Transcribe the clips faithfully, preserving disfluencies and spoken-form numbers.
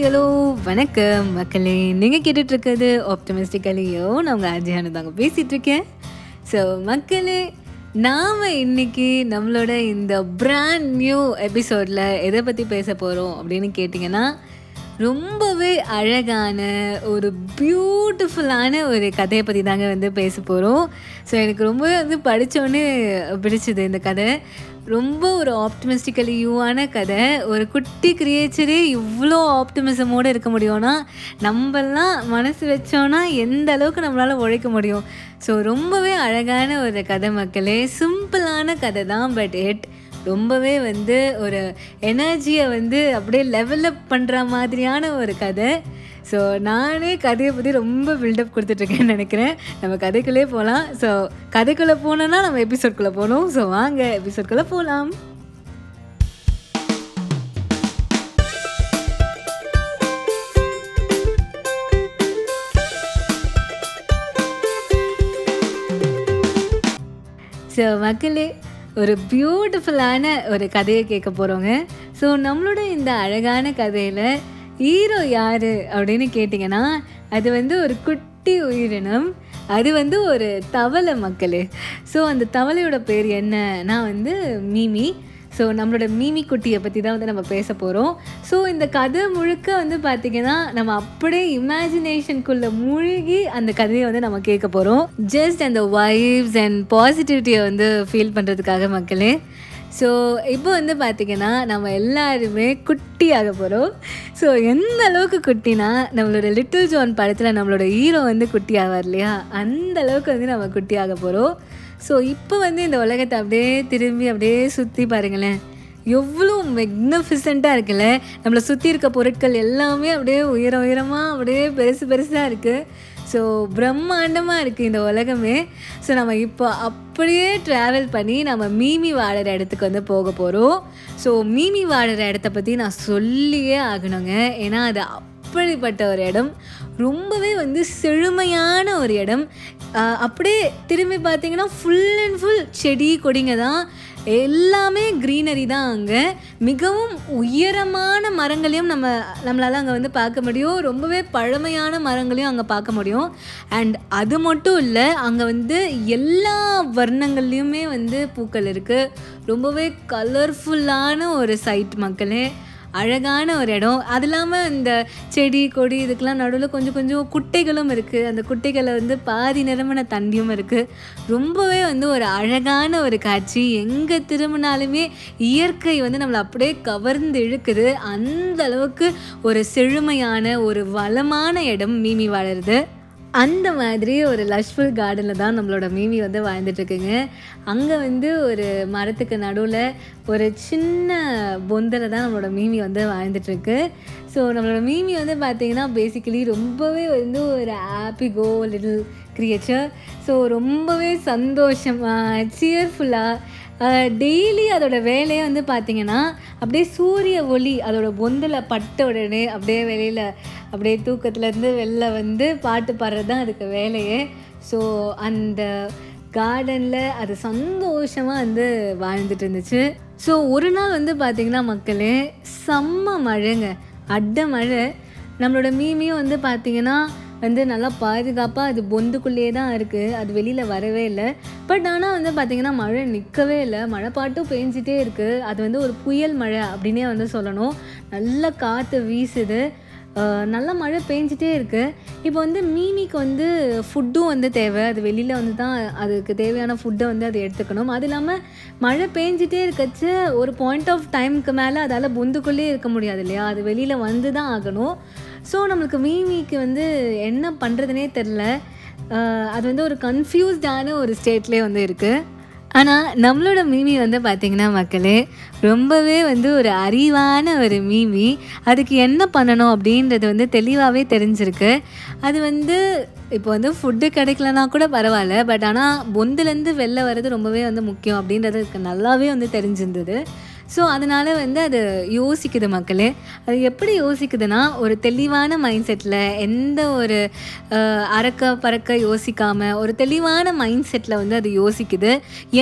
Hi hello வணக்கம் மக்களே. நீங்கள் கேட்டுட்ருக்கிறது ஆப்டமிஸ்டிக்கலையோ, நான் உங்கள் அஜயானு தாங்க பேசிகிட்ருக்கேன். ஸோ மக்களே, நாம் இன்றைக்கி நம்மளோட இந்த பிராண்ட் நியூ எபிசோடில் எதை பற்றி பேச போகிறோம் அப்படின்னு கேட்டிங்கன்னா, ரொம்பவே அழகான ஒரு பியூட்டிஃபுல்லான ஒரு கதையை பற்றி தாங்க வந்து பேச போகிறோம். ஸோ எனக்கு ரொம்ப வந்து படித்தோன்னே பிடிச்சது இந்த கதை. ரொம்ப ஒரு ஆப்டிமிஸ்டிக்கலி யூவான கதை. ஒரு குட்டி கிரியேச்சரே இவ்வளோ ஆப்டிமிசமோடு இருக்க முடியும்னா, நம்மெல்லாம் மனசு வச்சோன்னா எந்த அளவுக்கு நம்மளால் உழைக்க முடியும். ஸோ ரொம்பவே அழகான ஒரு கதை மக்களே. சிம்பிளான கதை தான், பட் இட் ரொம்பவே வந்து ஒரு எனர்ஜியை வந்து அப்படியே லெவலப் பண்ணுற மாதிரியான ஒரு கதை. ஸோ நானே கதையை பற்றி ரொம்ப பில்டப் கொடுத்துட்ருக்கேன்னு நினைக்கிறேன். நம்ம கதைக்குள்ளே போகலாம். ஸோ கதைக்குள்ளே போனோன்னா நம்ம எபிசோட்குள்ளே போகணும். ஸோ வாங்க எபிசோட்குள்ளே போகலாம். ஸோ மக்களே, ஒரு பியூட்டிஃபுல்லான ஒரு கதையை கேட்க போகிறோங்க. ஸோ நம்மளோட இந்த அழகான கதையில் ஹீரோ யார் அப்படின்னு கேட்டிங்கன்னா, அது வந்து ஒரு குட்டி உயிரினம். அது வந்து ஒரு தவளை மக்களே. ஸோ அந்த தவளையோட பேர் என்னன்னா வந்து மீமி. ஸோ நம்மளோட மீமி குட்டியை பற்றி தான் வந்து நம்ம பேச போகிறோம். ஸோ இந்த கதை முழுக்க வந்து பார்த்திங்கன்னா, நம்ம அப்படியே இமேஜினேஷனுக்குள்ளே மூழ்கி அந்த கதையை வந்து நம்ம கேட்க போகிறோம், ஜஸ்ட் அந்த வைப்ஸ் அண்ட் பாசிட்டிவிட்டியை வந்து ஃபீல் பண்ணுறதுக்காக மக்களே. ஸோ இப்போ வந்து பார்த்திங்கன்னா, நம்ம எல்லாருமே குட்டி ஆக போகிறோம். ஸோ எந்த அளவுக்கு குட்டினா, நம்மளோட லிட்டில் ஜான் படத்தில் நம்மளோட ஹீரோ வந்து குட்டி ஆவார் இல்லையா, அந்த அளவுக்கு வந்து நம்ம குட்டி ஆக போகிறோம். ஸோ இப்போ வந்து இந்த உலகத்தை அப்படியே திரும்பி அப்படியே சுற்றி பாருங்களேன், எவ்வளோ மெக்னிஃபிசண்ட்டாக இருக்குல்ல. நம்மளை சுற்றி இருக்க பொருட்கள் எல்லாமே அப்படியே உயர உயரமாக அப்படியே பெருசு பெருசாக இருக்குது. ஸோ பிரம்மாண்டமாக இருக்குது இந்த உலகமே. ஸோ நம்ம இப்போ அப்படியே ட்ராவல் பண்ணி நம்ம மீமி வாடுற இடத்துக்கு வந்து போக போகிறோம். ஸோ மீமி வாடுற இடத்த பற்றி நான் சொல்லியே ஆகணுங்க. ஏன்னா அது அப்படிப்பட்ட ஒரு இடம், ரொம்பவே வந்து செழுமையான ஒரு இடம். அப்படியே திரும்பி பார்த்திங்கன்னா ஃபுல் அண்ட் ஃபுல் செடி கொடிங்க தான், எல்லாமே க்ரீனரி தான் அங்கே. மிகவும் உயரமான மரங்களையும் நம்ம நம்மளால் அங்கே வந்து பார்க்க முடியும், ரொம்பவே பழமையான மரங்களையும் அங்கே பார்க்க முடியும். அண்ட் அது மட்டும் இல்லை, அங்கே வந்து எல்லா வர்ணங்கள்லேயுமே வந்து பூக்கள் இருக்குது. ரொம்பவே கலர்ஃபுல்லான ஒரு சைட் மக்களே, அழகான ஒரு இடம். அது இல்லாமல் இந்த செடி கொடி இதுக்கெலாம் நடுவில் கொஞ்சம் கொஞ்சம் குட்டைகளும் இருக்குது. அந்த குட்டைகளை வந்து பாதி நிரம்பின தண்ணியும் இருக்குது. ரொம்பவே வந்து ஒரு அழகான ஒரு காட்சி. எங்கே திரும்பினாலுமே இயற்கை வந்து நம்மளை அப்படியே கவர்ந்து இழுக்குது. அந்த அளவுக்கு ஒரு செழுமையான ஒரு வளமான இடம் மீமி வாழுறது. அந்த மாதிரி ஒரு லஷ்ஃபுல் கார்டனில் தான் நம்மளோட மீமி வந்து வாழ்ந்துட்டுருக்குங்க. அங்கே வந்து ஒரு மரத்துக்கு நடுவில் ஒரு சின்ன பொந்தில் தான் நம்மளோட மீமி வந்து வாழ்ந்துட்டுருக்கு. ஸோ நம்மளோட மீமி வந்து பார்த்திங்கன்னா பேசிக்கலி ரொம்பவே வந்து ஒரு happy go little creature. So ரொம்பவே சந்தோஷமாக சியர்ஃபுல்லாக டெய்லி அதோடய வேலையை வந்து பார்த்திங்கன்னா, அப்படியே சூரிய ஒளி அதோடய பொந்தில் பட்ட உடனே அப்படியே வெளியில் அப்படியே தூக்கத்துலேருந்து வெளில வந்து பாட்டு பாடுறது தான் அதுக்கு வேலையே. ஸோ அந்த கார்டனில் அது சந்தோஷமாக வந்து வாழ்ந்துட்டு இருந்துச்சு. ஸோ ஒரு நாள் வந்து பார்த்திங்கன்னா மக்களே, செம்ம மழைங்க, அட மழை. நம்மளோட மீமியும் வந்து பார்த்திங்கன்னா வந்து நல்லா பாதுகாப்பாக அது பொந்துக்குள்ளேயே தான் இருக்குது, அது வெளியில் வரவே இல்லை. பட் ஆனால் வந்து பார்த்திங்கன்னா மழை நிற்கவே இல்லை, மழை பாட்டும் பெஞ்சிட்டே இருக்குது. அது வந்து ஒரு புயல் மழை அப்படின்னே வந்து சொல்லணும். நல்லா காற்று வீசுது, நல்லா மழை பெஞ்சிட்டே இருக்குது. இப்போ வந்து மீமிக்கு வந்து ஃபுட்டும் வந்து தேவை, அது வெளியில் வந்து தான் அதுக்கு தேவையான ஃபுட்டை வந்து அது எடுத்துக்கணும். அது இல்லாமல் மழை பெஞ்சிட்டே இருக்கச்சு ஒரு பாயிண்ட் ஆஃப் டைமுக்கு மேலே அதால் பொந்துக்குள்ளேயே இருக்க முடியாது இல்லையா, அது வெளியில் வந்து தான் ஆகணும். ஸோ நம்மளுக்கு மீமிக்கு வந்து என்ன பண்ணுறதுனே தெரில, அது வந்து ஒரு கன்ஃபியூஸ்டான ஒரு ஸ்டேட்லேயே வந்து இருக்குது. ஆனால் நம்மளோட மீமி வந்து பார்த்திங்கன்னா மக்களே, ரொம்பவே வந்து ஒரு அறிவான ஒரு மீமி. அதுக்கு என்ன பண்ணணும் அப்படின்றது வந்து தெளிவாகவே தெரிஞ்சிருக்கு. அது வந்து இப்போ வந்து ஃபுட்டு கிடைக்கலனா கூட பரவாயில்ல, பட் ஆனால் பொந்துலேருந்து வெளில வர்றது ரொம்பவே வந்து முக்கியம் அப்படின்றது நல்லாவே வந்து தெரிஞ்சிருந்தது. ஸோ அதனால் வந்து அது யோசிக்குது மக்களே. அது எப்படி யோசிக்குதுன்னா, ஒரு தெளிவான மைண்ட் செட்டில், எந்த ஒரு அறக்க பறக்க யோசிக்காமல் ஒரு தெளிவான மைண்ட் செட்டில் வந்து அது யோசிக்குது.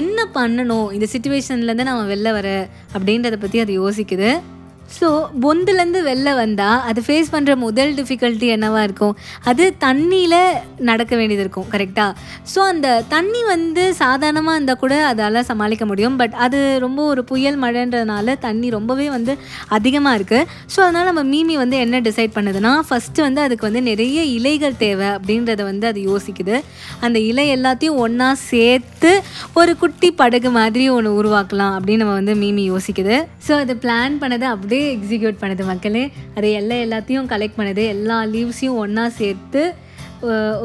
என்ன பண்ணணும் இந்த சிச்சுவேஷன்லேருந்து நம்ம வெளில வர அப்படின்றத பற்றி அது யோசிக்குது. ஸோ பொந்துலேருந்து வெளில வந்தால் அது ஃபேஸ் பண்ணுற முதல் டிஃபிகல்ட்டி என்னவாக இருக்கும், அது தண்ணியில் நடக்க வேண்டியது இருக்கும் கரெக்டாக. ஸோ அந்த தண்ணி வந்து சாதாரணமாக இருந்தால் கூட அதால் சமாளிக்க முடியும். பட் அது ரொம்ப ஒரு புயல் மழைன்றதுனால தண்ணி ரொம்பவே வந்து அதிகமாக இருக்குது. ஸோ அதனால் நம்ம மீமி வந்து என்ன டிசைட் பண்ணுதுன்னா, ஃபஸ்ட்டு வந்து அதுக்கு வந்து நிறைய இலைகள் தேவை அப்படின்றத வந்து அது யோசிக்குது. அந்த இலை எல்லாத்தையும் ஒன்றா சேர்த்து ஒரு குட்டி படகு மாதிரி ஒன்று உருவாக்கலாம் அப்படின்னு நம்ம வந்து மீமி யோசிக்குது. ஸோ அது பிளான் பண்ணது அப்படியே எக்ஸிக்யூட் பண்ணுது மக்களே. அது எல்லா எல்லாத்தையும் கலெக்ட் பண்ணுது, எல்லா லீவ்ஸையும் ஒன்றா சேர்த்து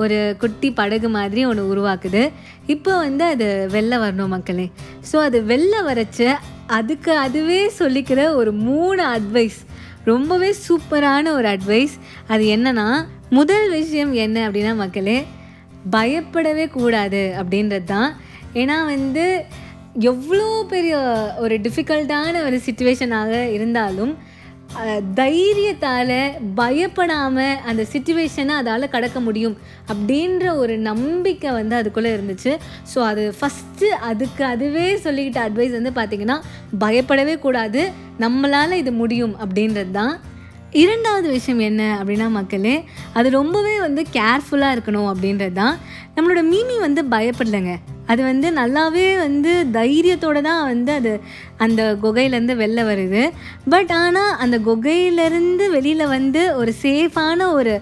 ஒரு குட்டி படகு மாதிரி ஒன்று உருவாக்குது. இப்போ வந்து அது வெளில வரணும் மக்களே. ஸோ அது வெளில வரச்சு அதுக்கு அதுவே சொல்லிக்கிற ஒரு மூணு அட்வைஸ், ரொம்பவே சூப்பரான ஒரு அட்வைஸ். அது என்னன்னா, முதல் விஷயம் என்ன அப்படின்னா மக்களே, பயப்படவே கூடாது அப்படின்றது தான். ஏன்னா வந்து எவ்வளோ பெரிய ஒரு டிஃபிகல்ட்டான ஒரு சிச்சுவேஷனாக இருந்தாலும் தைரியத்தால் பயப்படாமல் அந்த சிச்சுவேஷனை அதால் கடக்க முடியும் அப்படின்ற ஒரு நம்பிக்கை வந்து அதுக்குள்ளே இருந்துச்சு. ஸோ அது ஃபஸ்ட்டு அதுக்கு அதுவே சொல்லிக்கிட்ட அட்வைஸ் வந்து பார்த்திங்கன்னா, பயப்படவே கூடாது, நம்மளால் இது முடியும் அப்படின்றது தான். இரண்டாவது விஷயம் என்ன அப்படின்னா மக்களே, அது ரொம்பவே வந்து கேர்ஃபுல்லாக இருக்கணும் அப்படின்றது தான். நம்மளோட மீமி வந்து பயப்படலைங்க, அது வந்து நல்லாவே வந்து தைரியத்தோடு தான் வந்து அது அந்த குகையிலேருந்து வெளில வருது. பட் ஆனால் அந்த குகையிலேருந்து வெளியில் வந்து ஒரு சேஃபான ஒரு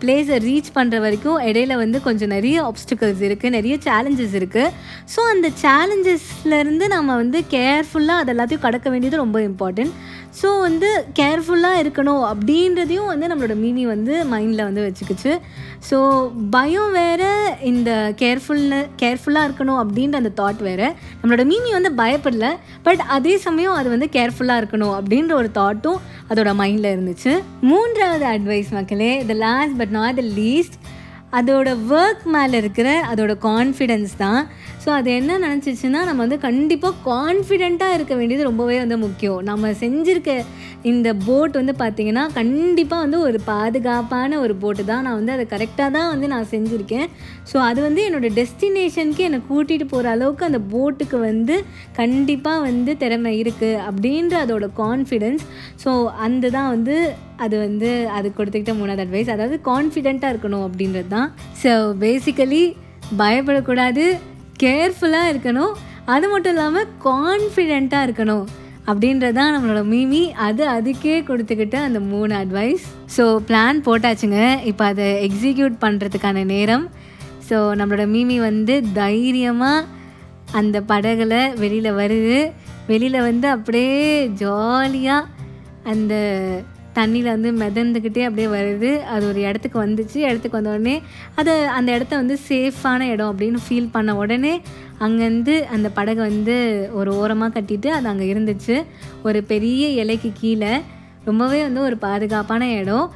பிளேஸை ரீச் பண்ணுற வரைக்கும் இடையில வந்து கொஞ்சம் நிறைய ஆப்ஸ்டிக்கல்ஸ் இருக்குது, நிறைய சேலஞ்சஸ் இருக்குது. ஸோ அந்த சேலஞ்சஸ்லேருந்து நம்ம வந்து கேர்ஃபுல்லாக அது எல்லாத்தையும் கடக்க வேண்டியது ரொம்ப இம்பார்ட்டண்ட். ஸோ வந்து கேர்ஃபுல்லாக இருக்கணும் அப்படின்றதையும் வந்து நம்மளோட மீமி வந்து மைண்டில் வந்து வச்சுக்கிச்சு. ஸோ பயம் வேறு, இந்த கேர்ஃபுல்ல கேர்ஃபுல்லாக இருக்கணும் அப்படின்ற அந்த தாட் வேறு. நம்மளோட மீமி வந்து பயப்படல, பட் அதே சமயம் அது வந்து கேர்ஃபுல்லாக இருக்கணும் அப்படின்ற ஒரு தாட்டும் அதோட மைண்டில் இருந்துச்சு. மூன்றாவது அட்வைஸ் மக்களே, the last but not the least, அதோட ஒர்க் மேலே இருக்கிற அதோட கான்ஃபிடென்ஸ் தான். ஸோ அது என்ன நினச்சிச்சின்னா, நம்ம வந்து கண்டிப்பாக கான்ஃபிடெண்ட்டாக இருக்க வேண்டியது ரொம்பவே வந்து முக்கியம். நம்ம செஞ்சுருக்க இந்த போட் வந்து பார்த்திங்கன்னா கண்டிப்பாக வந்து ஒரு பாதுகாப்பான ஒரு போட்டு தான். நான் வந்து அதை கரெக்டாக தான் வந்து நான் செஞ்சுருக்கேன். ஸோ அது வந்து என்னோடய டெஸ்டினேஷனுக்கு என்னை கூட்டிகிட்டு போகிற அளவுக்கு அந்த போட்டுக்கு வந்து கண்டிப்பாக வந்து திறமை இருக்குது அப்படின்ற அதோட கான்ஃபிடென்ஸ். ஸோ அந்த தான் வந்து அது வந்து அது கொடுத்துக்கிட்ட மூணாவது அட்வைஸ், அதாவது கான்ஃபிடெண்ட்டாக இருக்கணும் அப்படின்றது தான். ஸோ பேசிக்கலி பயப்படக்கூடாது, கேர்ஃபுல்லாக இருக்கணும், அது மட்டும் இல்லாமல் கான்ஃபிடெண்ட்டாக இருக்கணும் அப்படின்றது தான் நம்மளோட மீமி அது அதுக்கே கொடுத்துக்கிட்ட அந்த மூணு அட்வைஸ். ஸோ பிளான் போட்டாச்சுங்க, இப்போ அதை எக்ஸிக்யூட் பண்ணுறதுக்கான நேரம். ஸோ நம்மளோட மீமி வந்து தைரியமாக அந்த படகுல வெளியில் வருது. வெளியில் வந்து அப்படியே ஜாலியாக அந்த தண்ணியில் வந்து மிதந்துக்கிட்டே அப்படியே வருது. அது ஒரு இடத்துக்கு வந்துச்சு. இடத்துக்கு வந்த உடனே அது அந்த இடத்த வந்து சேஃபான இடம் அப்படின்னு ஃபீல் பண்ண உடனே அங்கேருந்து அந்த படகு வந்து ஒரு ஓரமாக கட்டிட்டு அது அங்கே இருந்துச்சு, ஒரு பெரிய இலைக்கு கீழே. ரொம்பவே வந்து ஒரு பாதுகாப்பான இடம்.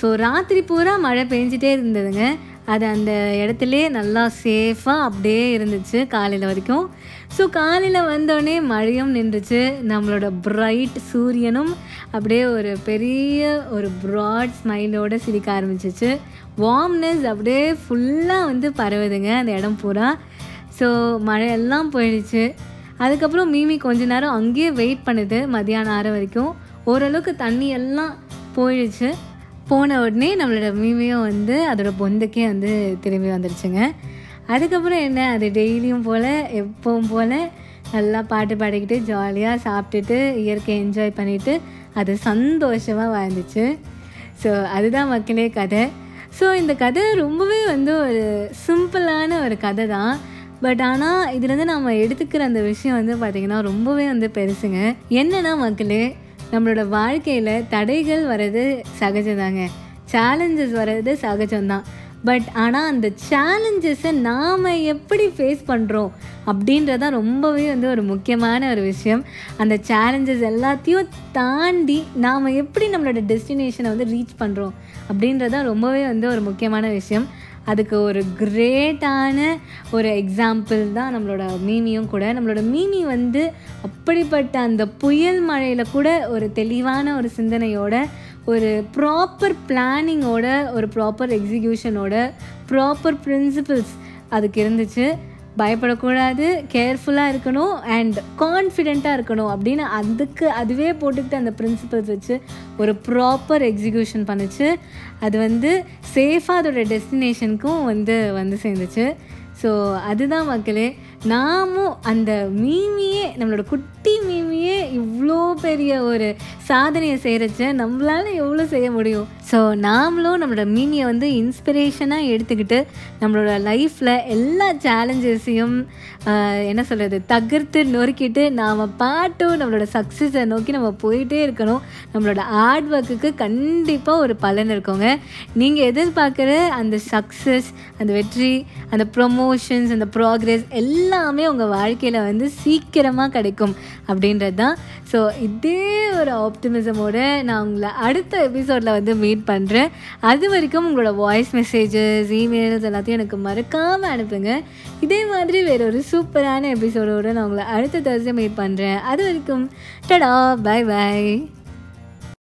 ஸோ ராத்திரி பூரா மழை பெஞ்சிட்டே இருந்ததுங்க. அது அந்த இடத்துலே நல்லா சேஃபாக அப்படியே இருந்துச்சு காலையில் வரைக்கும். ஸோ காலையில் வந்தோடனே மழையும் நின்றுச்சு. நம்மளோட பிரைட் சூரியனும் அப்படியே ஒரு பெரிய ஒரு ப்ராட் ஸ்மைலோடு சிரிக்க ஆரம்பிச்சிச்சு. வார்ம்னஸ் அப்படியே ஃபுல்லாக வந்து பரவுதுங்க அந்த இடம் பூரா. ஸோ மழையெல்லாம் போயிடுச்சு. அதுக்கப்புறம் மீமி கொஞ்ச நேரம் அங்கேயே வெயிட் பண்ணுது. மதியானம் ஆறு வரைக்கும் ஓரளவுக்கு தண்ணி எல்லாம் போயிடுச்சு. போன உடனே நம்மளோட மீமியும் வந்து அதோடய பொந்துக்கே வந்து திரும்பி வந்துடுச்சுங்க. அதுக்கப்புறம் என்ன, அது டெய்லியும் போல் எப்பவும் போல் நல்லா பாட்டு பாடிக்கிட்டு ஜாலியாக சாப்பிட்டுட்டு இயற்கையை என்ஜாய் பண்ணிவிட்டு அது சந்தோஷமாக வாழ்ந்துச்சு. ஸோ அதுதான் மக்களே கதை. ஸோ இந்த கதை ரொம்பவே வந்து ஒரு சிம்பிளான ஒரு கதை தான். பட் ஆனால் இதுலேருந்து நம்ம எடுத்துக்கிற அந்த விஷயம் வந்து பார்த்திங்கன்னா ரொம்பவே வந்து பெருசுங்க. என்னென்னா மக்களே, நம்மளோட வாழ்க்கையில் தடைகள் வர்றது சகஜம்தாங்க, சேலஞ்சஸ் வர்றது சகஜம்தான். பட் ஆனால் அந்த சேலஞ்சஸை நாம் எப்படி ஃபேஸ் பண்ணுறோம் அப்படின்றதான் ரொம்பவே வந்து ஒரு முக்கியமான ஒரு விஷயம். அந்த சேலஞ்சஸ் எல்லாத்தையும் தாண்டி நாம் எப்படி நம்மளோட டெஸ்டினேஷனை வந்து ரீச் பண்ணுறோம் அப்படின்றதான் ரொம்பவே வந்து ஒரு முக்கியமான விஷயம். அதுக்கு ஒரு கிரேட்டான ஒரு எக்ஸாம்பிள் தான் நம்மளோட மீமியும் கூட. நம்மளோட மீமி வந்து அப்படிப்பட்ட அந்த புயல் மழையில் கூட ஒரு தெளிவான ஒரு சிந்தனையோட, ஒரு ப்ராப்பர் பிளானிங்கோட, ஒரு ப்ராப்பர் எக்ஸிக்யூஷனோட, ப்ராப்பர் பிரின்சிபிள்ஸ் அதுக்கு இருந்துச்சு. பயப்படக்கூடாது, கேர்ஃபுல்லாக இருக்கணும் அண்ட் கான்ஃபிடெண்ட்டாக இருக்கணும் அப்படின்னு அதுக்கு அதுவே போட்டுக்கிட்டு அந்த பிரின்சிபல்ஸ் வச்சு ஒரு ப்ராப்பர் எக்ஸிக்யூஷன் பண்ணிச்சு. அது வந்து சேஃபாக அதோடய டெஸ்டினேஷனுக்கும் வந்து வந்து சேர்ந்துச்சு. ஸோ அதுதான் மக்களே, நாமும் அந்த மீமியே, நம்மளோட குட்டி மீமியே இவ்வளோ பெரிய ஒரு சாதனையை செய்கிறச்ச நம்மளால் எவ்வளோ செய்ய முடியும். ஸோ நாமளும் நம்மளோட மீமியை வந்து இன்ஸ்பிரேஷனாக எடுத்துக்கிட்டு நம்மளோட லைஃப்பில் எல்லா சேலஞ்சஸையும் என்ன சொல்கிறது தகர்த்து நொறுக்கிட்டு நாம் பாட்டும் நம்மளோட சக்ஸஸை நோக்கி நம்ம போயிட்டே இருக்கணும். நம்மளோட ஹார்ட் ஒர்க்குக்கு கண்டிப்பாக ஒரு பலன் இருக்குங்க. நீங்கள் எதிர்பார்க்குற அந்த சக்ஸஸ், அந்த வெற்றி, அந்த ப்ரொமோஷன்ஸ், அந்த ப்ராக்ரெஸ் எல்லாம் எல்லாமே உங்கள் வாழ்க்கையில் வந்து சீக்கிரமாக கிடைக்கும் அப்படின்றது தான். ஸோ இதே ஒரு ஆப்டிமிசமோடு நான் உங்களை அடுத்த எபிசோடில் வந்து மீட் பண்ணுறேன். அது வரைக்கும் உங்களோட வாய்ஸ் மெசேஜஸ், இமெயில்ஸ் எல்லாத்தையும் எனக்கு மறக்காமல் அனுப்புங்க. இதே மாதிரி வேறு ஒரு சூப்பரான எபிசோடோடு நான் உங்களை அடுத்த தர்ஸ்டே மீட் பண்ணுறேன். அது வரைக்கும் டடா, பாய் பாய்.